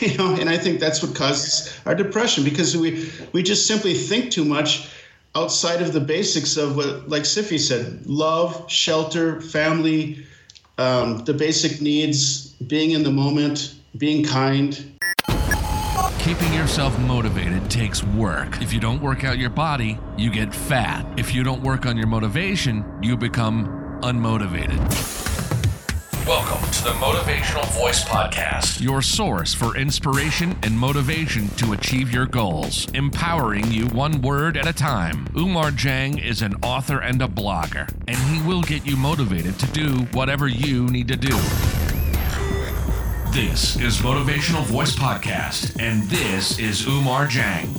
You know, and I think that's what causes our depression, because we just simply think too much outside of the basics of what, like Siffy said, love, shelter, family, the basic needs, being in the moment, being kind. Keeping yourself motivated takes work. If you don't work out your body, you get fat. If you don't work on your motivation, you become unmotivated. Welcome to the Motivational Voice Podcast, your source for inspiration and motivation to achieve your goals, empowering you one word at a time. Umar Jang is an author and a blogger, and he will get you motivated to do whatever you need to do. This is Motivational Voice Podcast, and this is Umar Jang.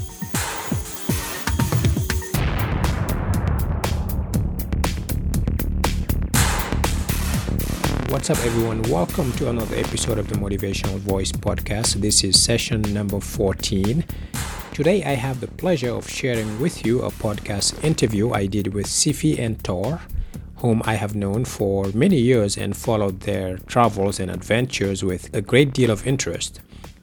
What's up, everyone? Welcome to another episode of the Motivational Voice Podcast. This is session number 14. Today, I have the pleasure of sharing with you a podcast interview I did with Siffy and Tor, whom I have known for many years and followed their travels and adventures with a great deal of interest.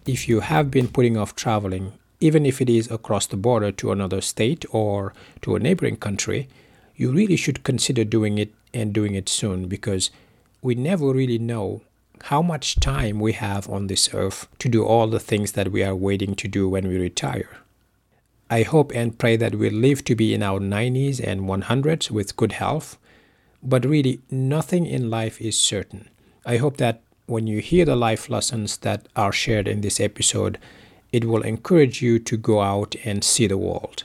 If you have been putting off traveling, even if it is across the border to another state or to a neighboring country, you really should consider doing it, and doing it soon, because we never really know how much time we have on this earth to do all the things that we are waiting to do when we retire. I hope and pray that we'll live to be in our 90s and 100s with good health, but really nothing in life is certain. I hope that when you hear the life lessons that are shared in this episode, it will encourage you to go out and see the world.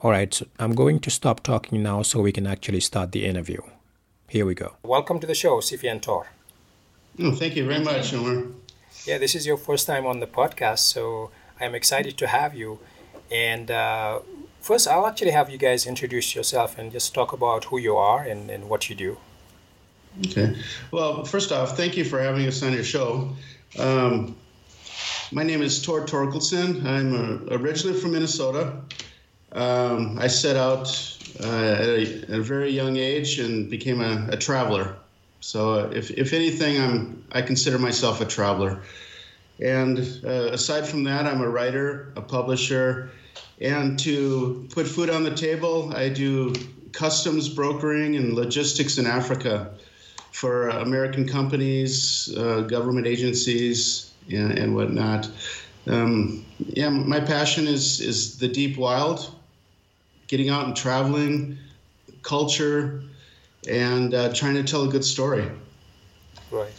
All right, so I'm going to stop talking now so we can actually start the interview. Here we go. Welcome to the show, Siffy and Tor. Thank you very much, Umar. Yeah, this is your first time on the podcast, so I'm excited to have you. And first, I'll actually have you guys introduce yourself and just talk about who you are and what you do. Okay. Well, first off, thank you for having us on your show. My name is Tor Torkelson. I'm originally from Minnesota. I set out at a very young age and became a traveler. So if anything, I consider myself a traveler. And aside from that, I'm a writer, a publisher, and to put food on the table, I do customs brokering and logistics in Africa for American companies, government agencies, and whatnot. My passion is the deep wild, getting out and traveling, culture, and trying to tell a good story. Right.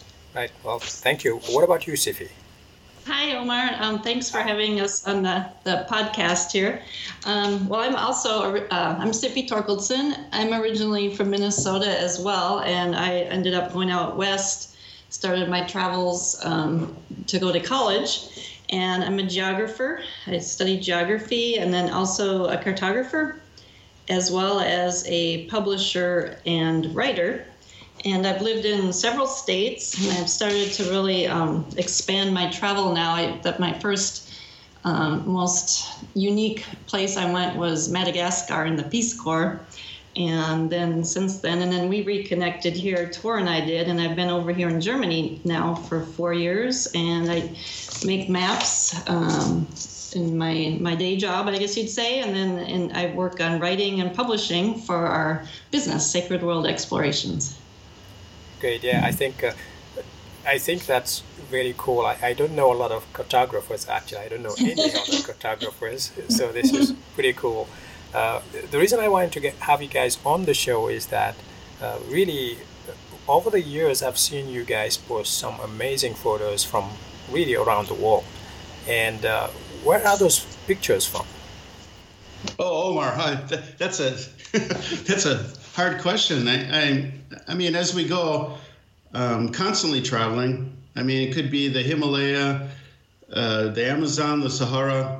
Well, thank you. What about you, Siffy? Hi, Umar. Thanks for having us on the podcast here. I'm also I'm Siffy Torkildson. I'm originally from Minnesota as well, and I ended up going out west, started my travels to go to college. And I'm a geographer. I studied geography and then also a cartographer, as well as a publisher and writer. And I've lived in several states, and I've started to really expand my travel now. My first most unique place I went was Madagascar in the Peace Corps. And then since then, and then we reconnected here, Tor and I did, and I've been over here in Germany now for 4 years, and I make maps in my day job, I guess you'd say, and I work on writing and publishing for our business, Sacred World Explorations. Great, yeah, I think that's really cool. I don't know a lot of cartographers, actually. I don't know any other cartographers, so this is pretty cool. The reason I wanted to have you guys on the show is that really over the years I've seen you guys post some amazing photos from really around the world. And where are those pictures from? Oh, Omar, that's a hard question. I mean, as we go, constantly traveling. I mean, it could be the Himalaya, the Amazon, the Sahara.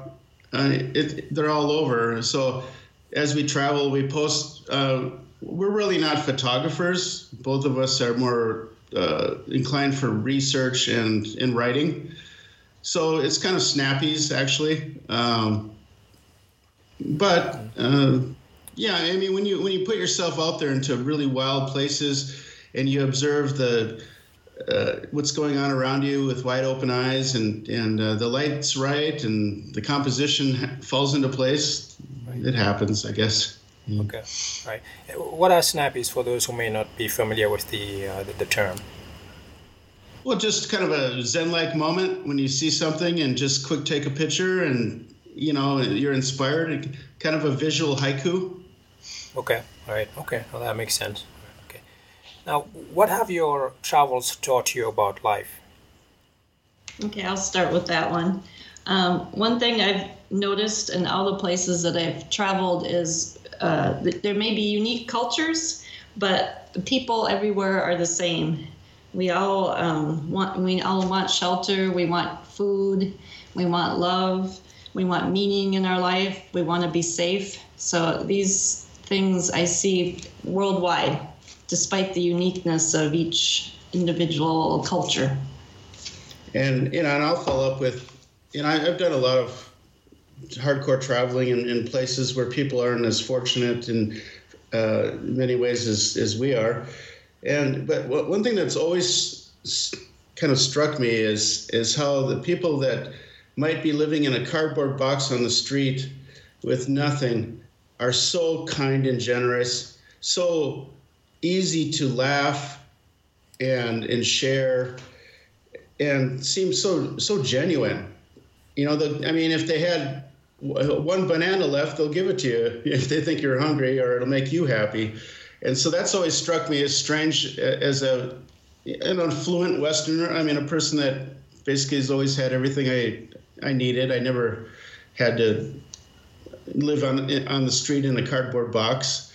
They're all over. So as we travel, we post. We're really not photographers. Both of us are more inclined for research and in writing. So it's kind of snappies, actually. I mean, when you put yourself out there into really wild places and you observe the what's going on around you with wide open eyes, and the light's right and the composition falls into place. Right. It happens, I guess. Mm. Okay, right. What are snappies for those who may not be familiar with the term? Well, just kind of a Zen-like moment when you see something and just quick take a picture and, you know, you're inspired. Kind of a visual haiku. Okay, all right, okay, well, that makes sense. Okay. Now, what have your travels taught you about life? Okay, I'll start with that one. One thing I've noticed in all the places that I've traveled is there may be unique cultures, but the people everywhere are the same. We all want shelter, we want food, we want love, we want meaning in our life, we want to be safe. So these things I see worldwide, despite the uniqueness of each individual culture. And I'll follow up with, I've done a lot of hardcore traveling in places where people aren't as fortunate in many ways as we are. But one thing that's always kind of struck me is how the people that might be living in a cardboard box on the street with nothing are so kind and generous, so easy to laugh and share, and seem so genuine. If they had one banana left, they'll give it to you if they think you're hungry, or it'll make you happy. And so that's always struck me as strange as an affluent Westerner. A person that basically has always had everything I needed. I never had to live on the street in a cardboard box.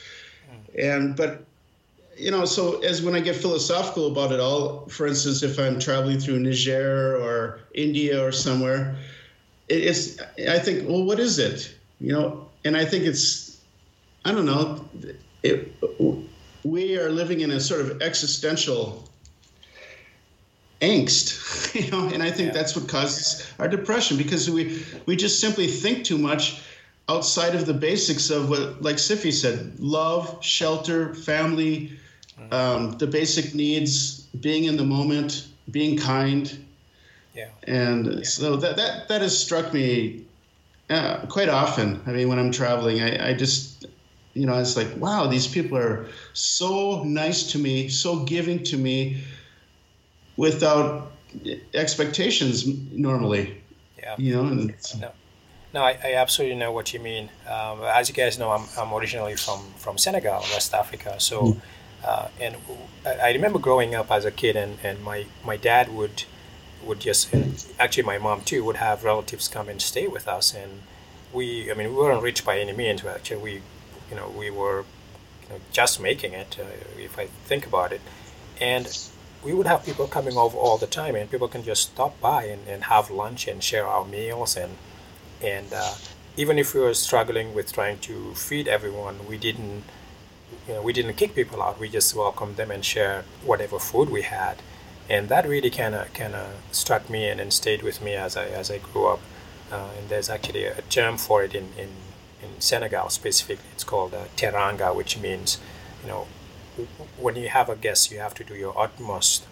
So as when I get philosophical about it all, for instance, if I'm traveling through Niger or India or somewhere, I think, what is it? And I think it's, I don't know. We are living in a sort of existential angst, and I think that's what causes our depression, because we just simply think too much outside of the basics of what, like Siffy said, love, shelter, family, the basic needs, being in the moment, being kind. Yeah. And so that has struck me quite often. When I'm traveling, I just... it's like, wow, these people are so nice to me, so giving to me without expectations normally. Yeah. No, I absolutely know what you mean. As you guys know, I'm originally from Senegal, West Africa. So, and I remember growing up as a kid, and my dad would just, actually my mom too, would have relatives come and stay with us. And we weren't rich by any means, but actually we were just making it, if I think about it. And we would have people coming over all the time, and people can just stop by and have lunch and share our meals. And even if we were struggling with trying to feed everyone, we didn't kick people out. We just welcomed them and shared whatever food we had. And that really kind of struck me and stayed with me as I grew up. And there's actually a term for it in Senegal specifically. It's called teranga, which means, when you have a guest, you have to do your utmost,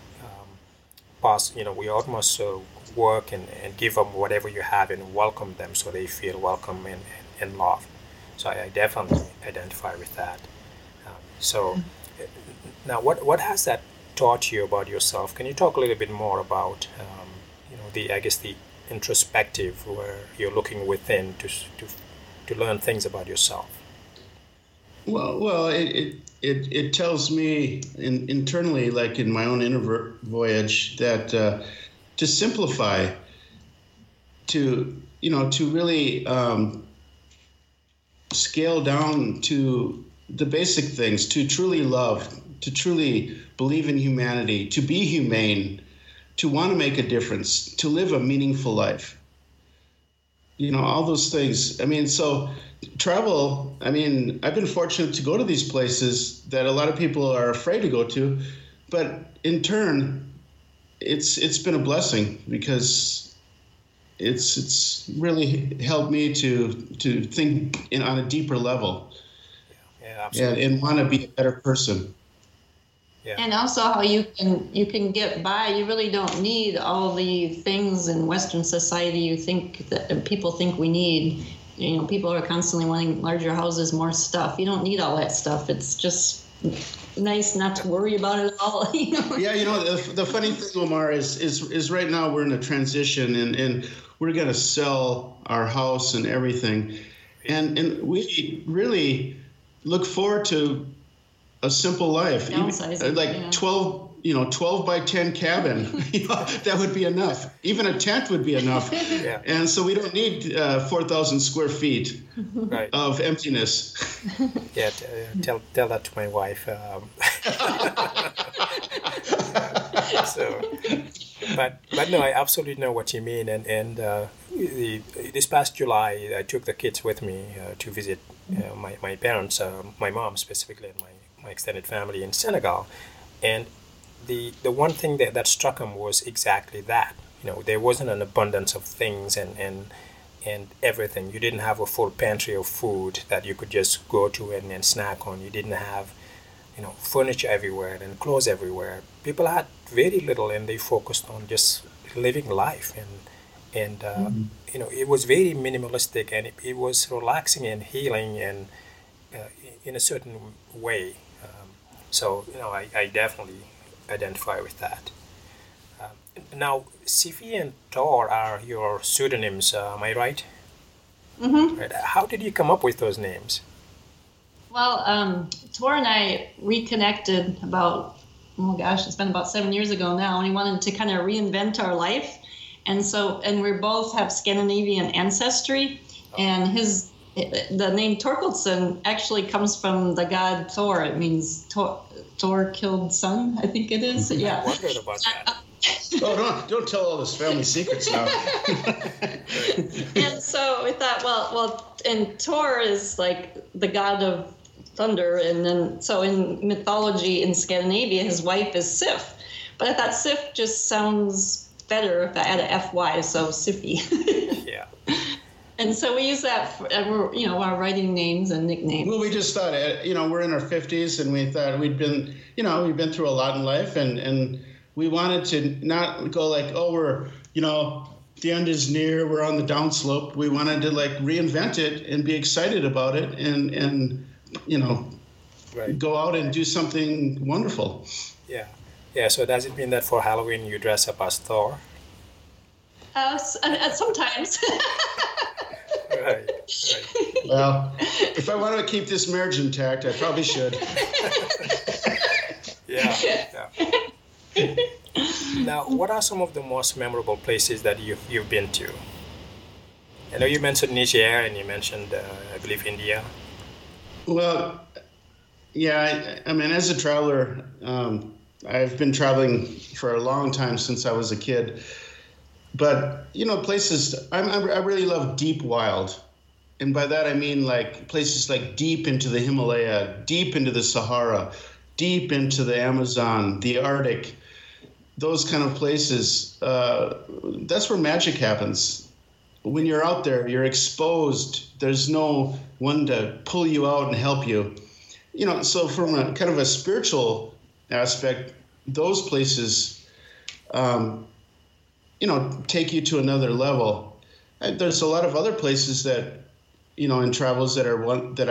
work and give them whatever you have and welcome them so they feel welcome and loved. So I definitely identify with that. Now, what has that taught you about yourself? Can you talk a little bit more about, the introspective, where you're looking within to learn things about yourself? Well, it tells me internally, like in my own inner voyage, that to simplify, to really scale down to the basic things, to truly love, to truly believe in humanity, to be humane, to want to make a difference, to live a meaningful life. All those things. So travel, I've been fortunate to go to these places that a lot of people are afraid to go to, but in turn, it's been a blessing, because it's really helped me to think on a deeper level, and want to be a better person. Yeah. And also how you can get by. You really don't need all the things in Western society you think that people think we need. You know, people are constantly wanting larger houses, more stuff. You don't need all that stuff. It's just nice not to worry about it at all. You know? Yeah, you know, the funny thing, Umar, is right now we're in a transition, and we're going to sell our house and everything. And we really look forward to a simple life, even, like 12 by 10 cabin, you know, that would be enough. Even a tent would be enough. Yeah. And so we don't need 4,000 square feet right. of emptiness. Yeah, tell that to my wife. But no, I absolutely know what you mean. And this past July, I took the kids with me to visit my parents, my mom specifically, and my extended family in Senegal. And the one thing that struck them was exactly that. You know, there wasn't an abundance of things and everything. You didn't have a full pantry of food that you could just go to and snack on. You didn't have, furniture everywhere and clothes everywhere. People had very little, and they focused on just living life. And it was very minimalistic, and it was relaxing and healing and in a certain way. So, I definitely identify with that. Now, Siffy and Tor are your pseudonyms, am I right? Mm-hmm. Right. How did you come up with those names? Well, Tor and I reconnected about, it's been about 7 years ago now, and we wanted to kind of reinvent our life. And we both have Scandinavian ancestry, and the name Torkelson actually comes from the god Thor. It means Torkildson, I think it is. Yeah. I wondered about that. Don't tell all this family secrets now. And so we thought, well, and Tor is like the god of thunder, and then so in mythology in Scandinavia, his wife is Sif. But I thought Sif just sounds better if I add a FY, so Siffy. Yeah. And so we use that for, our writing names and nicknames. Well, we just thought, we're in our 50s, and we thought we've been through a lot in life, and we wanted to not go like, the end is near, we're on the downslope. We wanted to like reinvent it and be excited about it, and right. go out and do something wonderful. Yeah, yeah. So does it mean that for Halloween you dress up as Thor? Sometimes. Right. Well, if I wanted to keep this marriage intact, I probably should. Yeah. Now, what are some of the most memorable places that you've been to? I know you mentioned Niger, and you mentioned, I believe, India. Well, yeah, I mean, as a traveler, I've been traveling for a long time since I was a kid. But, places, I really love deep wild. And by that I mean like places like deep into the Himalaya, deep into the Sahara, deep into the Amazon, the Arctic, those kind of places. That's where magic happens. When you're out there, you're exposed. There's no one to pull you out and help you. So from a kind of a spiritual aspect, those places take you to another level. There's a lot of other places that, in travels that are one that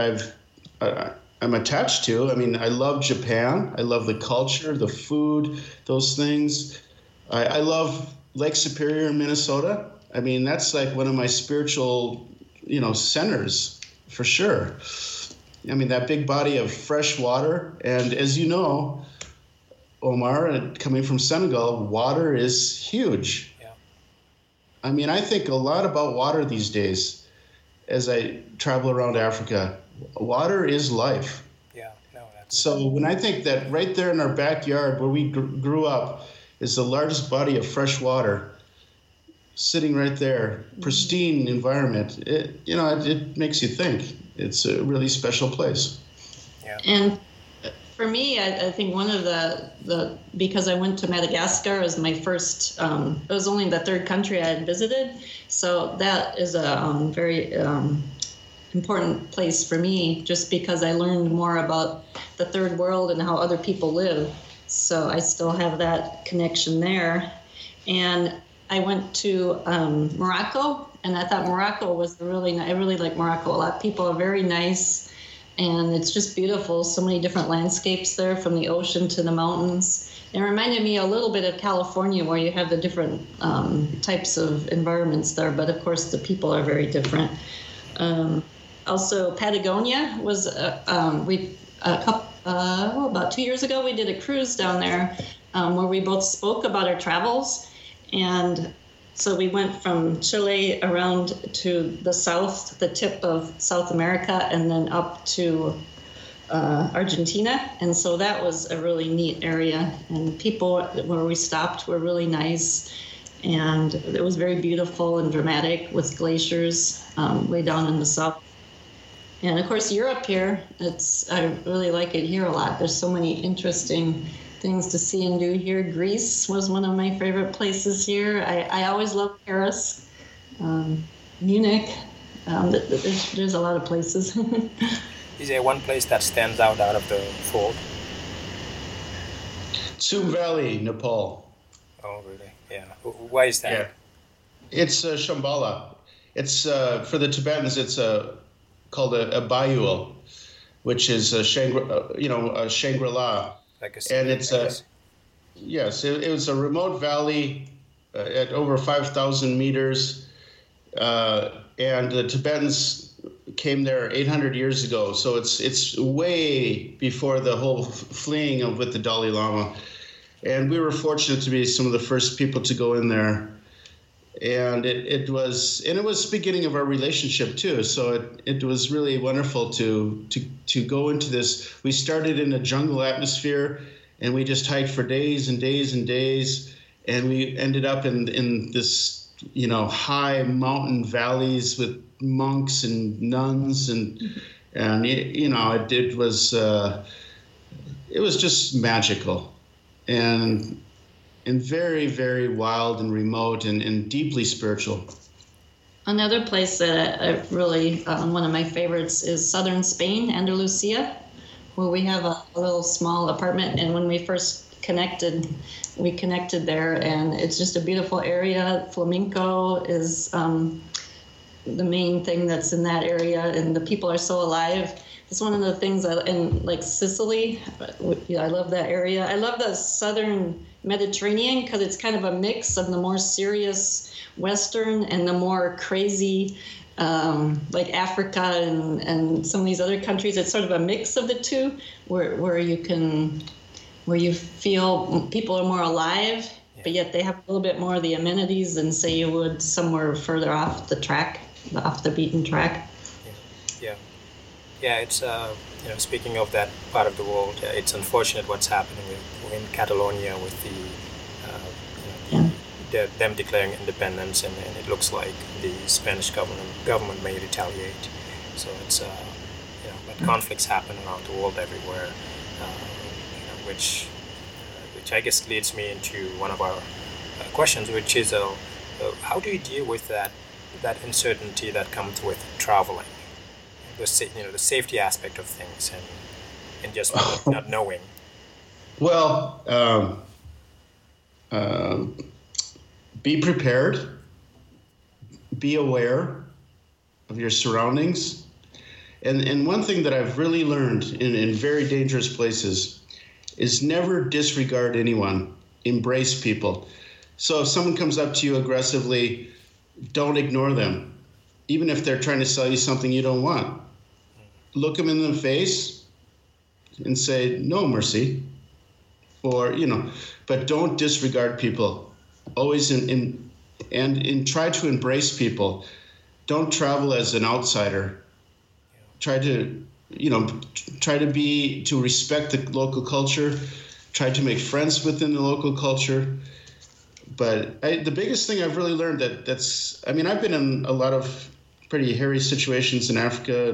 I'm attached to. I mean, I love Japan. I love the culture, the food, those things. I love Lake Superior in Minnesota. I mean, that's like one of my spiritual, centers for sure. I mean, that big body of fresh water. And as you know, Omar, coming from Senegal, water is huge. I mean, I think a lot about water these days as I travel around Africa. Water is life. Yeah, no. So when I think that right there in our backyard where we grew up is the largest body of fresh water sitting right there, pristine environment, it makes you think. It's a really special place. Yeah. And for me, I think one of the because I went to Madagascar as my first, it was only the third country I had visited. So that is a very important place for me, just because I learned more about the third world and how other people live. So I still have that connection there. And I went to Morocco, and I thought Morocco was I really like Morocco a lot. People are very nice, and it's just beautiful. So many different landscapes there, from the ocean to the mountains. It reminded me a little bit of California, where you have the different types of environments there, but of course the people are very different. Also, Patagonia was about 2 years ago, we did a cruise down there where we both spoke about our travels. And so we went from Chile around to the south, the tip of South America, and then up to Argentina. And so that was a really neat area. And people where we stopped were really nice. And it was very beautiful and dramatic, with glaciers way down in the south. And of course, Europe here, I really like it here a lot. There's so many interesting things to see and do here. Greece was one of my favorite places here. I always love Paris, Munich. There's a lot of places. Is there one place that stands out of the four? Tsum Valley, Nepal. Oh, really? Yeah. Why is that? Yeah. It's Shambhala. It's for the Tibetans. It's called a Bayul, which is a Shangri-La. Like a and it's place. It was a remote valley at over 5,000 meters, and the Tibetans came there 800 years ago. So it's way before the whole fleeing with the Dalai Lama. And we were fortunate to be some of the first people to go in there. And it was beginning of our relationship too. So it was really wonderful to go into this. We started in a jungle atmosphere, and we just hiked for days and days and days, and we ended up in this high mountain valleys with monks and nuns and it was just magical and very, very wild and remote and deeply spiritual. Another place that I really, one of my favorites is southern Spain, Andalusia, where we have a little small apartment. And when we first connected, we connected there, and it's just a beautiful area. Flamenco is the main thing that's in that area, and the people are so alive. It's one of the things, like Sicily, I love that area. I love the southern Mediterranean because it's kind of a mix of the more serious Western and the more crazy, like Africa and some of these other countries. It's sort of a mix of the two, where you feel people are more alive, but yet they have a little bit more of the amenities than, say, you would somewhere further off the beaten track. Yeah, it's speaking of that part of the world, it's unfortunate what's happening in Catalonia with them declaring independence, and it looks like the Spanish government may retaliate. So it's but conflicts happen around the world everywhere, which I guess leads me into one of our questions, which is how do you deal with that uncertainty that comes with traveling? The safety aspect of things and just not knowing. Well, be prepared. Be aware of your surroundings. And one thing that I've really learned in very dangerous places is never disregard anyone. Embrace people. So if someone comes up to you aggressively, don't ignore them, even if they're trying to sell you something you don't want. Look them in the face and say, no mercy, but don't disregard people. Always try to embrace people. Don't travel as an outsider. Try to respect the local culture. Try to make friends within the local culture. But the biggest thing I've really learned I've been in a lot of pretty hairy situations in Africa,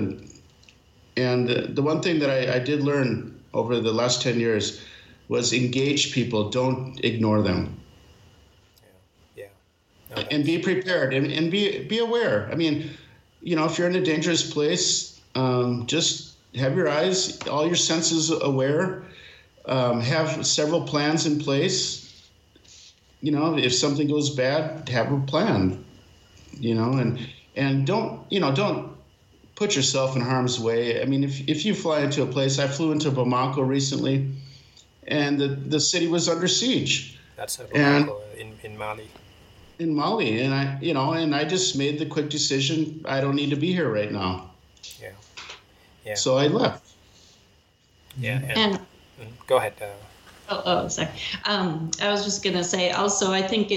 and the one thing that I did learn over the last 10 years was engage people, don't ignore them. Yeah. No, and be prepared and be aware. I mean, if you're in a dangerous place, just have your eyes, all your senses aware, have several plans in place. You know, if something goes bad, have a plan, you know, and don't put yourself in harm's way. I mean, if you fly into a place, I flew into Bamako recently, and the city was under siege. That's Bamako in Mali. In Mali, and I just made the quick decision, I don't need to be here right now. Yeah. Yeah. So I left. Yeah. And go ahead. Sorry. I was just gonna say also, I think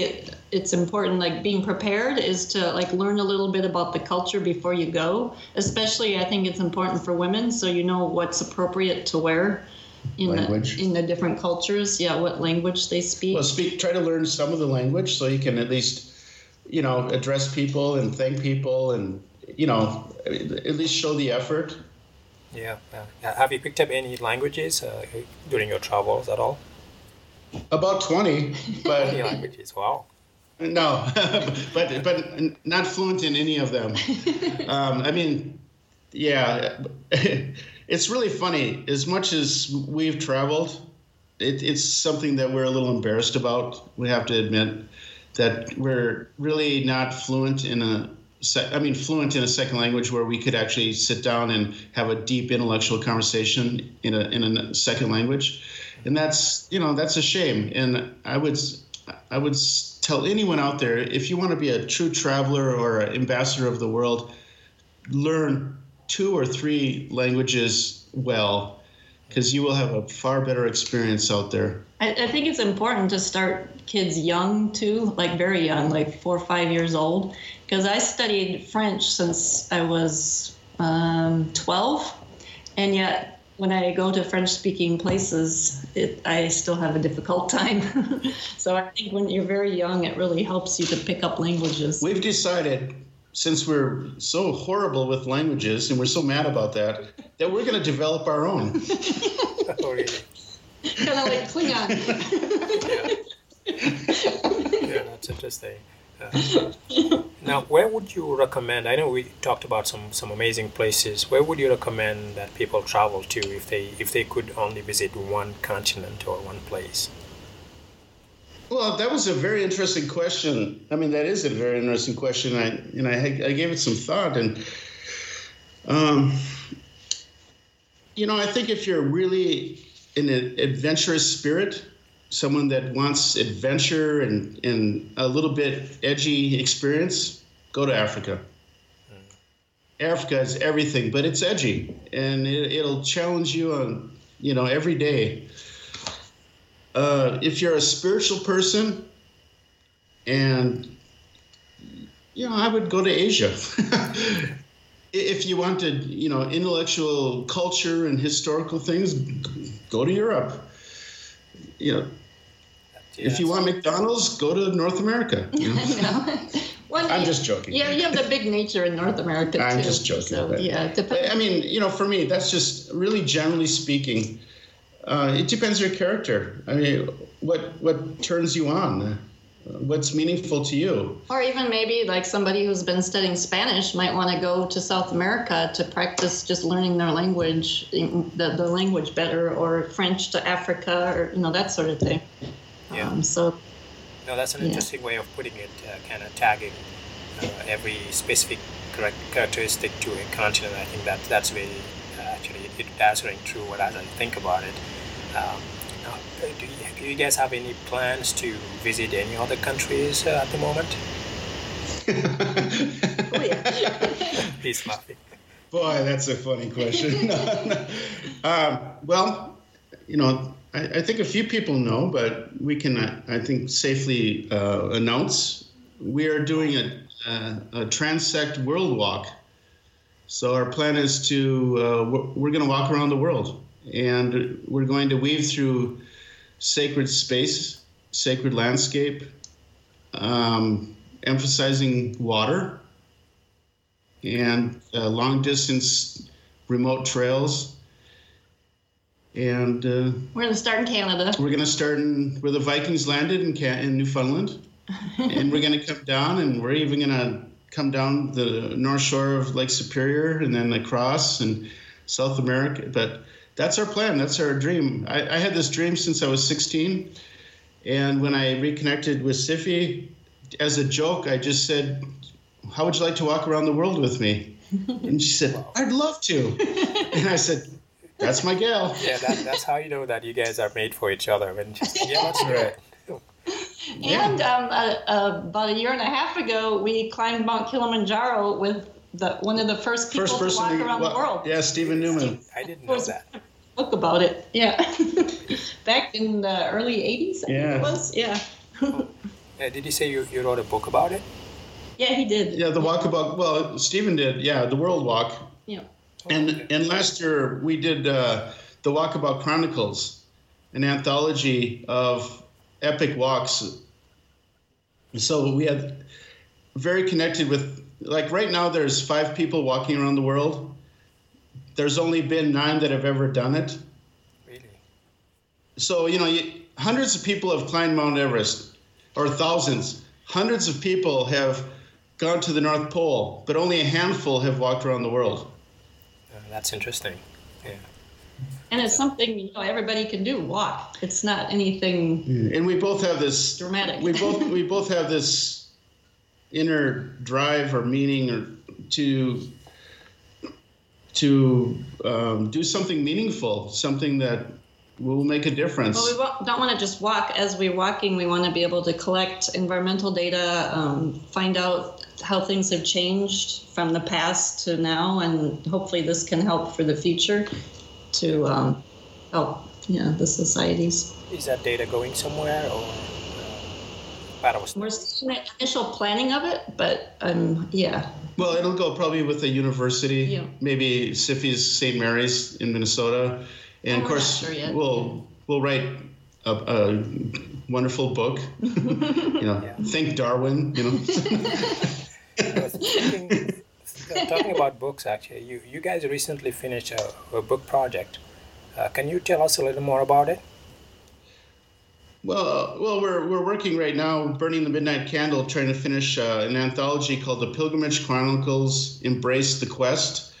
it's important, like being prepared is to like learn a little bit about the culture before you go. Especially, I think it's important for women, so you know what's appropriate to wear in the different cultures. Yeah, what language they speak. Well, try to learn some of the language so you can at least, you know, address people and thank people and, you know, at least show the effort. Yeah. Have you picked up any languages during your travels at all? About 20, but 20 languages. Wow. No, but not fluent in any of them. I mean, yeah, it's really funny. As much as we've traveled, it's something that we're a little embarrassed about. We have to admit that we're really not fluent in a second language where we could actually sit down and have a deep intellectual conversation in a second language. And that's, you know, that's a shame. And I would tell anyone out there, if you want to be a true traveler or an ambassador of the world, learn 2 or 3 languages well, because you will have a far better experience out there. I think it's important to start kids young too, like very young, like 4 or 5 years old. Because I studied French since I was 12, and yet when I go to French-speaking places, I still have a difficult time. So I think when you're very young, it really helps you to pick up languages. We've decided, since we're so horrible with languages and we're so mad about that we're going to develop our own. Kind of like Klingon. Yeah, that's interesting. Now, where would you recommend? I know we talked about some amazing places. Where would you recommend that people travel to if they could only visit one continent or one place? Well, that was a very interesting question. I mean, that is a very interesting question. I gave it some thought, and you know, I think if you're really in an adventurous spirit, someone that wants adventure and a little bit edgy experience, go to Africa. Africa is everything, but it's edgy, and it'll challenge you on, you know, every day. If you're a spiritual person, and, you know, I would go to Asia. If you wanted, you know, intellectual culture and historical things, go to Europe. You know, yes. If you want McDonald's, go to North America. You know? Well, I'm just joking. Yeah, you have the big nature in North America, I'm just joking. So, yeah, I mean, you know, for me, that's just really generally speaking. It depends on your character. I mean, what turns you on? What's meaningful to you? Or even maybe like somebody who's been studying Spanish might want to go to South America to practice just learning their language, the language better, or French to Africa, or, you know, that sort of thing. Yeah. No, that's an interesting way of putting it, kind of tagging every specific characteristic to a continent. I think that's really, actually, that's ring true what I think about it. Do you guys have any plans to visit any other countries at the moment? Oh, yeah. He's laughing. Boy, that's a funny question. Well, you know, I think a few people know, but we can, I think, safely announce we are doing a transect world walk. So our plan is to we're going to walk around the world. And we're going to weave through sacred space, sacred landscape, emphasizing water, and long-distance remote trails. And we're going to start in Canada. We're going to start where the Vikings landed in Newfoundland. And we're going to come down, and we're even going to come down the north shore of Lake Superior and then across and South America. But that's our plan. That's our dream. I had this dream since I was 16. And when I reconnected with Siffy, as a joke, I just said, how would you like to walk around the world with me? And she said, I'd love to. And I said, that's my gal. Yeah, that's how you know that you guys are made for each other. And just, yeah, that's right. Yeah. And about 1.5 years ago, we climbed Mount Kilimanjaro with one of the first people to walk around the world. Yeah, Stephen Newman. I didn't know that. Book about it. Yeah. Back in the early 80s, I think it was. Yeah. Yeah. Did you say you wrote a book about it? Yeah, he did. Yeah, The Walkabout. Well, Stephen did. Yeah, The World Walk. Yeah. And last year we did The Walkabout Chronicles, an anthology of epic walks. So we had very connected with, like right now there's 5 people walking around the world. There's only been 9 that have ever done it. Really? So, hundreds of people have climbed Mount Everest, or thousands. Hundreds of people have gone to the North Pole, but only a handful have walked around the world. That's interesting. Yeah. And it's something, everybody can do, walk. It's not anything And we both have this dramatic. we both have this inner drive or meaning or to do something meaningful, something that will make a difference. Well, we don't want to just walk. As we're walking, we want to be able to collect environmental data, find out how things have changed from the past to now, and hopefully this can help for the future to help the societies. Is that data going somewhere? Or? We're still in the initial planning of it, but yeah. Well, it'll go probably with a university, maybe Siffy's St Mary's in Minnesota, and of course we'll write a wonderful book. Think Darwin. I was talking about books, actually, you guys recently finished a book project. Can you tell us a little more about it? Well, we're working right now, burning the midnight candle, trying to finish an anthology called The Pilgrimage Chronicles, Embrace the Quest.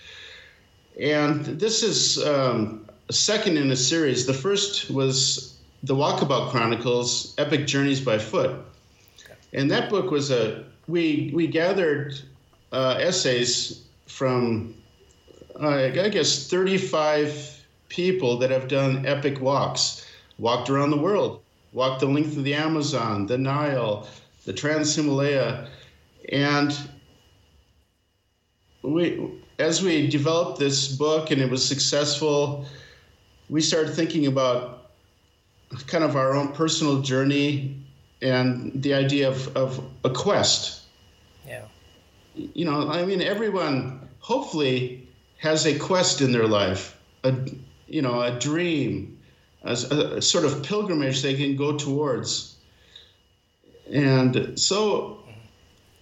And this is a second in a series. The first was The Walkabout Chronicles, Epic Journeys by Foot. And that book was we gathered essays from, I guess, 35 people that have done epic walks, walked around the world. Walked the length of the Amazon, the Nile, the Trans-Himalaya, and as we developed this book and it was successful, we started thinking about kind of our own personal journey and the idea of a quest. Yeah. Everyone hopefully has a quest in their life, a dream. A sort of pilgrimage they can go towards. And so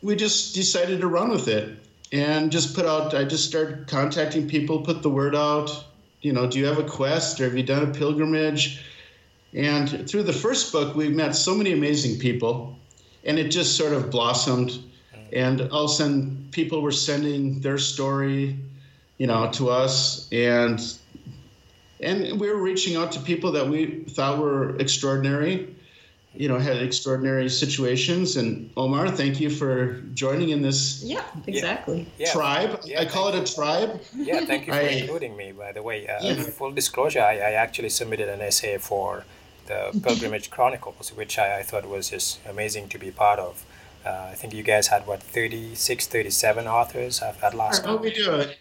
we just decided to run with it and I just started contacting people, put the word out, do you have a quest or have you done a pilgrimage? And through the first book, we met so many amazing people and it just sort of blossomed. And all of a sudden people were sending their story, to us and we were reaching out to people that we thought were extraordinary, had extraordinary situations. And Omar, thank you for joining in this. Yeah, exactly. Yeah. Tribe. Yeah, I call it a tribe. Yeah, thank you for including me, by the way. Full disclosure, I actually submitted an essay for the Pilgrimage Chronicles, which I thought was just amazing to be part of. I think you guys had, 37 authors at last time. Oh, we do it.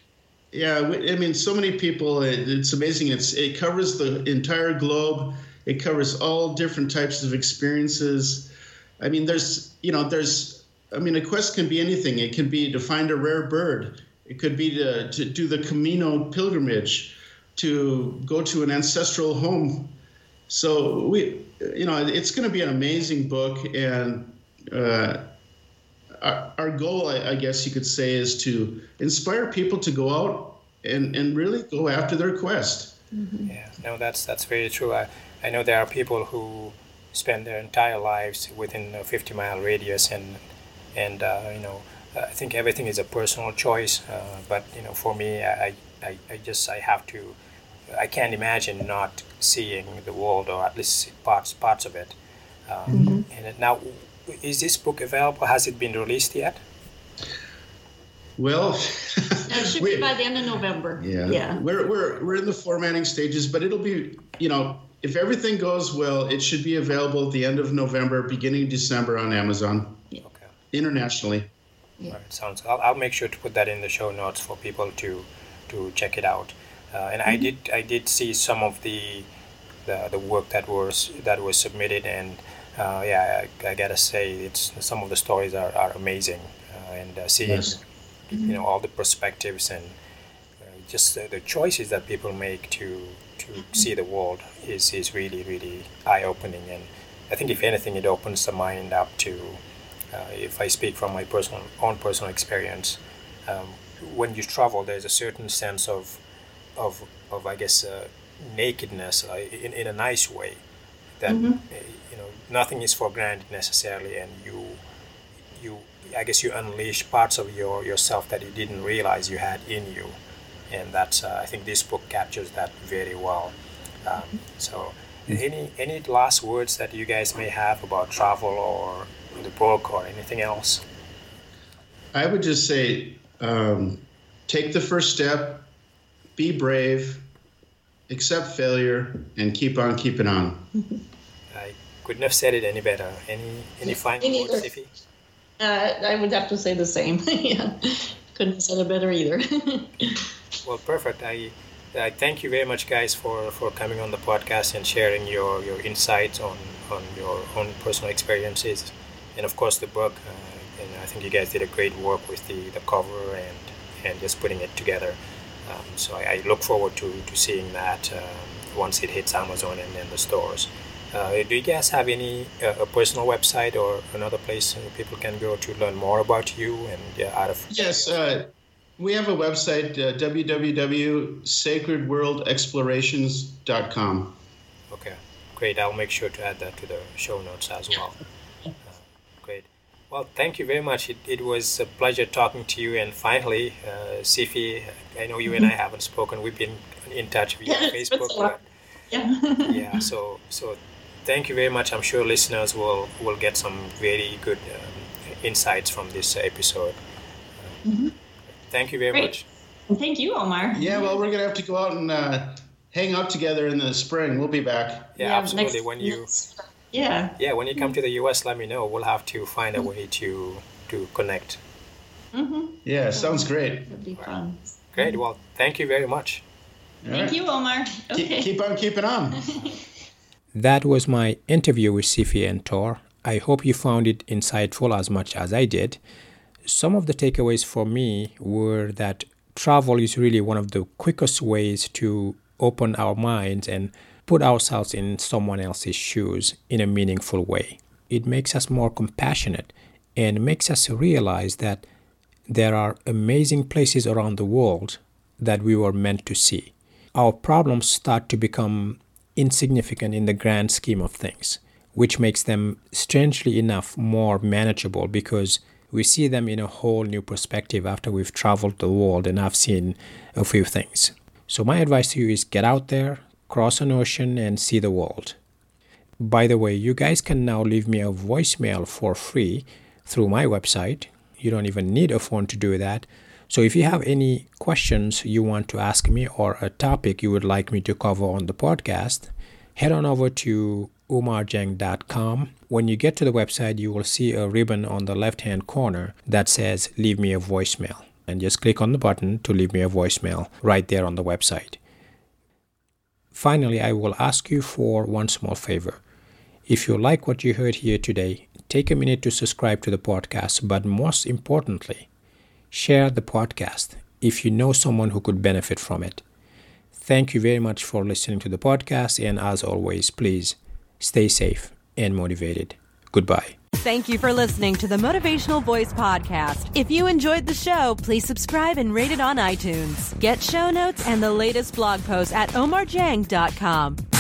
Yeah, so many people, it's amazing. It covers the entire globe. It covers all different types of experiences. A quest can be anything. It can be to find a rare bird. It could be to do the Camino pilgrimage, to go to an ancestral home. So, it's going to be an amazing book. And our goal, I guess you could say, is to inspire people to go out and really go after their quest. Mm-hmm. Yeah, no, that's very true. I know there are people who spend their entire lives within a 50-mile radius, and I think everything is a personal choice. But for me, I have to I can't imagine not seeing the world, or at least parts of it. And now, is this book available? Has it been released yet? Well, it should be by the end of November. Yeah. We're in the formatting stages, but it'll be, if everything goes well, it should be available at the end of November, beginning of December on Amazon. Yeah. Okay. Internationally. Yeah. Right, sounds. I'll make sure to put that in the show notes for people to check it out. And I did see some of the work that was submitted, and I gotta say, it's some of the stories are amazing, and seeing all the perspectives and just the choices that people make to see the world is really, really eye-opening. And I think if anything, it opens the mind up to, if I speak from my own personal experience, when you travel, there's a certain sense of I guess nakedness in a nice way, that nothing is for granted necessarily, and you I guess you unleash parts of yourself that you didn't realize you had in you, and that's I think this book captures that very well. So any last words that you guys may have about travel or the book or anything else? I would just say take the first step, be brave, accept failure, and keep on keeping on. I couldn't have said it any better. Any final words, Siffy? I would have to say the same. Yeah, couldn't have said it better either. Well, perfect. I thank you very much, guys, for coming on the podcast and sharing your insights on your own personal experiences, and of course the book. And I think you guys did a great work with the cover and just putting it together. So I look forward to seeing that once it hits Amazon and the stores. Do you guys have any a personal website or another place people can go to learn more about you? Yes, we have a website, www.sacredworldexplorations.com. Okay, great. I'll make sure to add that to the show notes as well. Great. Well, thank you very much. It was a pleasure talking to you. And finally, Siffy, I know you and I haven't spoken. We've been in touch via Facebook. So thank you very much. I'm sure listeners will get some very good insights from this episode. Thank you very much. And thank you, Omar. Yeah, well, we're going to have to go out and hang out together in the spring. We'll be back. Yeah, absolutely. When you come to the U.S., let me know. We'll have to find a way to connect. Yeah, sounds great. It'll be fun. Great. Well, thank you very much. Thank you, Omar. Okay. Keep on keeping on. That was my interview with Siffy and Tor. I hope you found it insightful as much as I did. Some of the takeaways for me were that travel is really one of the quickest ways to open our minds and put ourselves in someone else's shoes in a meaningful way. It makes us more compassionate and makes us realize that there are amazing places around the world that we were meant to see. Our problems start to become insignificant in the grand scheme of things, which makes them, strangely enough, more manageable because we see them in a whole new perspective after we've traveled the world and I've seen a few things. So my advice to you is get out there, cross an ocean, and see the world. By the way, you guys can now leave me a voicemail for free through my website. You don't even need a phone to do that. So if you have any questions you want to ask me or a topic you would like me to cover on the podcast, head on over to umarjang.com. When you get to the website, you will see a ribbon on the left-hand corner that says, "Leave me a voicemail." And just click on the button to leave me a voicemail right there on the website. Finally, I will ask you for one small favor. If you like what you heard here today, take a minute to subscribe to the podcast, but most importantly, share the podcast if you know someone who could benefit from it. Thank you very much for listening to the podcast, and as always, please stay safe and motivated. Goodbye. Thank you for listening to the Motivational Voice Podcast. If you enjoyed the show, please subscribe and rate it on iTunes. Get show notes and the latest blog posts at omarjang.com.